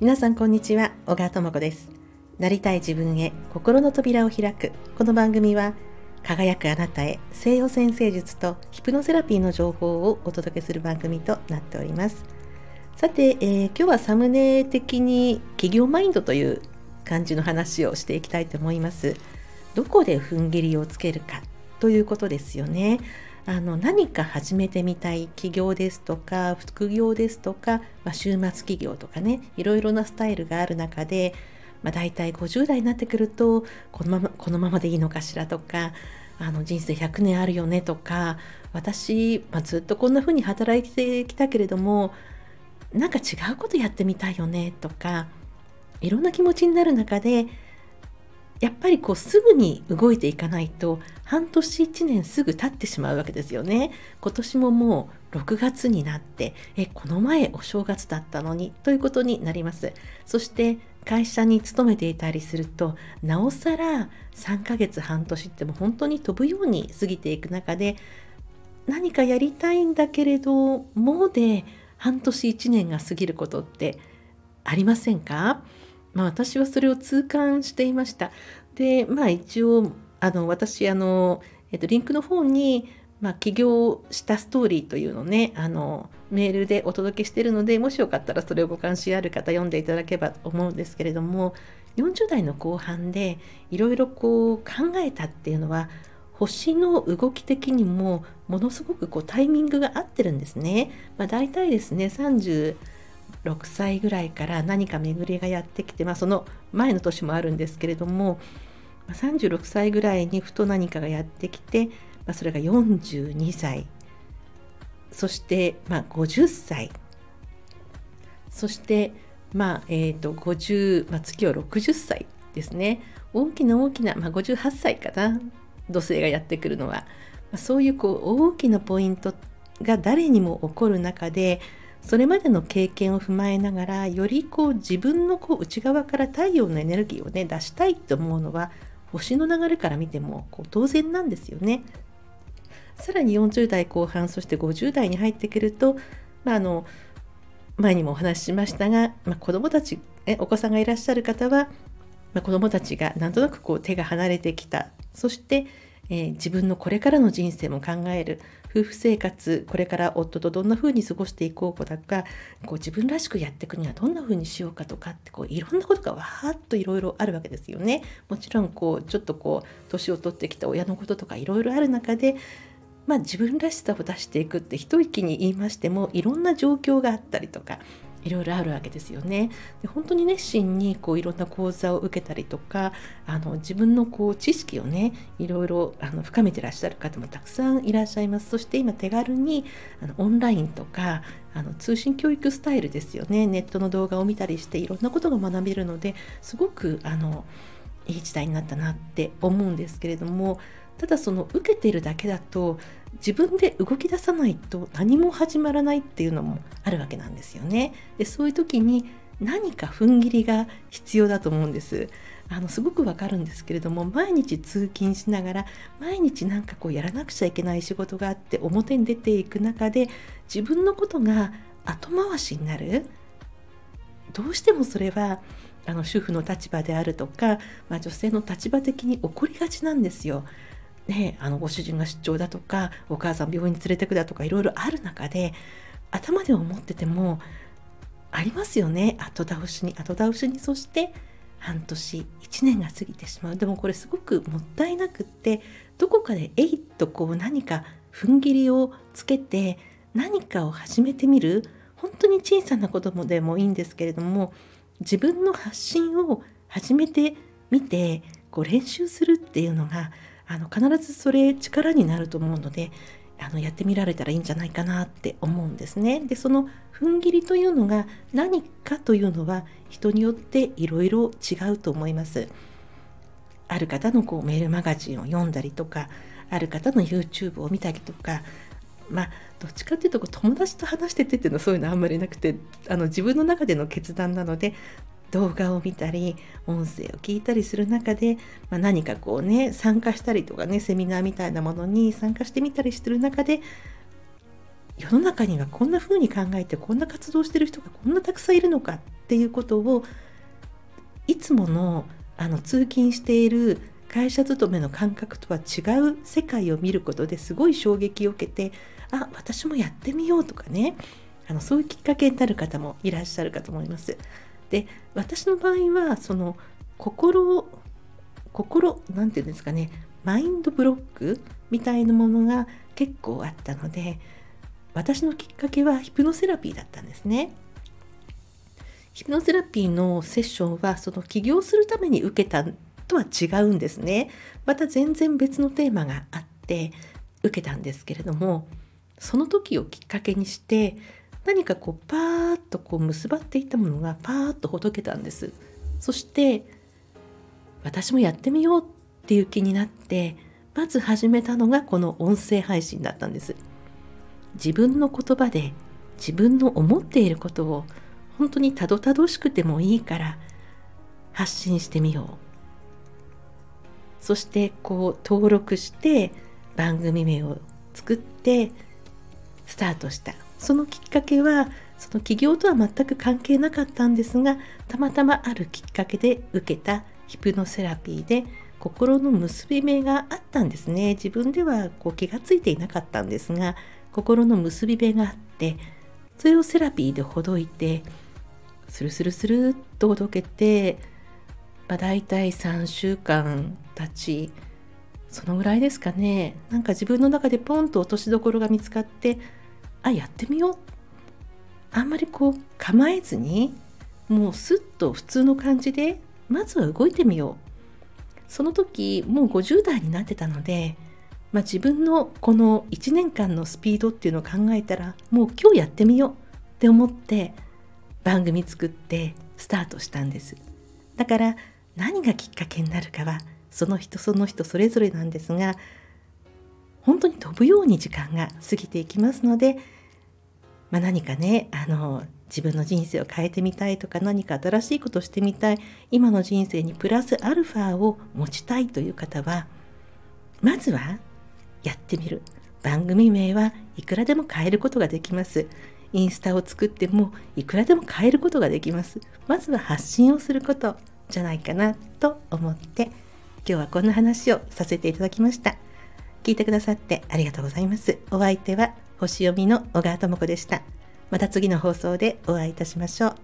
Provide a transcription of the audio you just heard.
皆さんこんにちは、小川智子です。なりたい自分へ心の扉を開く、この番組は輝くあなたへ西洋占星術とヒプノセラピーの情報をお届けする番組となっております。さて、今日はサムネ的に企業マインドという感じの話をしていきたいと思います。どこで踏ん切りをつけるかということですよね。何か始めてみたい起業ですとか副業ですとか、週末起業とかね、いろいろなスタイルがある中で、だいたい50代になってくるとこのままでいいのかしらとか、人生100年あるよねとか、私、ずっとこんな風に働いてきたけれどもなんか違うことやってみたいよねとか、いろんな気持ちになる中で、やっぱりすぐに動いていかないと半年1年すぐ経ってしまうわけですよね。今年ももう6月になって、この前お正月だったのにということになります。そして会社に勤めていたりすると、なおさら3ヶ月半年ってもう本当に飛ぶように過ぎていく中で、何かやりたいんだけれどもうで半年1年が過ぎることってありませんか？私はそれを痛感していました。で、一応私リンクの方に、起業したストーリーというのをね、メールでお届けしているので、もしよかったらそれをご関心ある方読んでいただければと思うんですけれども、40代の後半でいろいろ考えたっていうのは、星の動き的にもものすごくタイミングが合ってるんですね。だいたいですね、36歳ぐらいから何か巡りがやってきて、その前の年もあるんですけれども、36歳ぐらいにふと何かがやってきて、それが42歳、そして、50歳、そして、50、次は60歳ですね。大きな、58歳かな、土星がやってくるのは。そういう大きなポイントが誰にも起こる中で、それまでの経験を踏まえながら、より自分の内側から太陽のエネルギーをね、出したいと思うのは、星の流れから見ても当然なんですよね。さらに40代後半、そして50代に入ってくると、前にもお話ししましたが、子どもたち、お子さんがいらっしゃる方は、子どもたちがなんとなく手が離れてきた、そして、自分のこれからの人生も考える、夫婦生活、これから夫とどんな風に過ごしていこうとか、自分らしくやっていくにはどんな風にしようかとかって、いろんなことがわーっといろいろあるわけですよね。もちろんちょっと年を取ってきた親のこととかいろいろある中で、自分らしさを出していくって一息に言いましても、いろんな状況があったりとかいろいろあるわけですよね。で、本当に熱心にいろんな講座を受けたりとか、自分の知識をね、いろいろ深めてらっしゃる方もたくさんいらっしゃいます。そして今手軽にオンラインとか通信教育スタイルですよね、ネットの動画を見たりしていろんなことが学べるので、すごくいい時代になったなって思うんですけれども、ただ受けているだけだと自分で動き出さないと何も始まらないっていうのもあるわけなんですよね。で、そういう時に何か踏ん切りが必要だと思うんです。すごくわかるんですけれども、毎日通勤しながら、毎日なんかやらなくちゃいけない仕事があって表に出ていく中で、自分のことが後回しになる。どうしてもそれは主婦の立場であるとか、女性の立場的に起こりがちなんですよね。ご主人が出張だとか、お母さん病院に連れてくだとかいろいろある中で、頭で思っててもありますよね。後倒しに、そして半年1年が過ぎてしまう。でもこれすごくもったいなくって、どこかで何か踏ん切りをつけて何かを始めてみる。本当に小さなことでもいいんですけれども、自分の発信を始めてみて練習するっていうのが必ずそれ力になると思うので、やってみられたらいいんじゃないかなって思うんですね。で、その踏ん切りというのが何かというのは、人によっていろいろ違うと思います。ある方のメールマガジンを読んだりとか、ある方の YouTube を見たりとか、どっちかっていうと友達と話しててっていうのはそういうのあんまりなくて、自分の中での決断なので、動画を見たり音声を聞いたりする中で、何か参加したりとかね、セミナーみたいなものに参加してみたりしてる中で、世の中にはこんな風に考えてこんな活動してる人がこんなたくさんいるのかっっていうことをいつもの通勤している会社勤めの感覚とは違う世界を見ることですごい衝撃を受けて、あ、私もやってみようとかね、そういうきっかけになる方もいらっしゃるかと思います。で、私の場合はその心なんていうんですかね、マインドブロックみたいなものが結構あったので、私のきっかけはヒプノセラピーだったんですね。ヒプノセラピーのセッションはその起業するために受けたとは違うんですね。また全然別のテーマがあって受けたんですけれども、その時をきっかけにして何かパーッと結ばっていったものがパーッとほどけたんです。そして私もやってみようっていう気になって、まず始めたのがこの音声配信だったんです。自分の言葉で自分の思っていることを本当にたどたどしくてもいいから発信してみよう。そして登録して番組名を作ってスタートした。そのきっかけはその起業とは全く関係なかったんですが、たまたまあるきっかけで受けたヒプノセラピーで心の結び目があったんですね。自分では気がついていなかったんですが、心の結び目があって、それをセラピーでほどいてスルスルスルっとほどけて、だいたい3週間経ち、そのぐらいですかね、なんか自分の中でポンと落としどころが見つかって、あ、やってみよう、あんまり構えずにもうスッと普通の感じでまずは動いてみよう。その時もう50代になってたので、自分のこの1年間のスピードっていうのを考えたら、もう今日やってみようって思って番組作ってスタートしたんです。だから何がきっかけになるかはその人その人それぞれなんですが、本当に飛ぶように時間が過ぎていきますので、何かね、自分の人生を変えてみたいとか、何か新しいことをしてみたい、今の人生にプラスアルファを持ちたいという方は、まずはやってみる。番組名はいくらでも変えることができます。インスタを作ってもいくらでも変えることができます。まずは発信をすることじゃないかなと思って、今日はこんな話をさせていただきました。聞いてくださってありがとうございます。お相手は星読みの小川智子でした。また次の放送でお会いいたしましょう。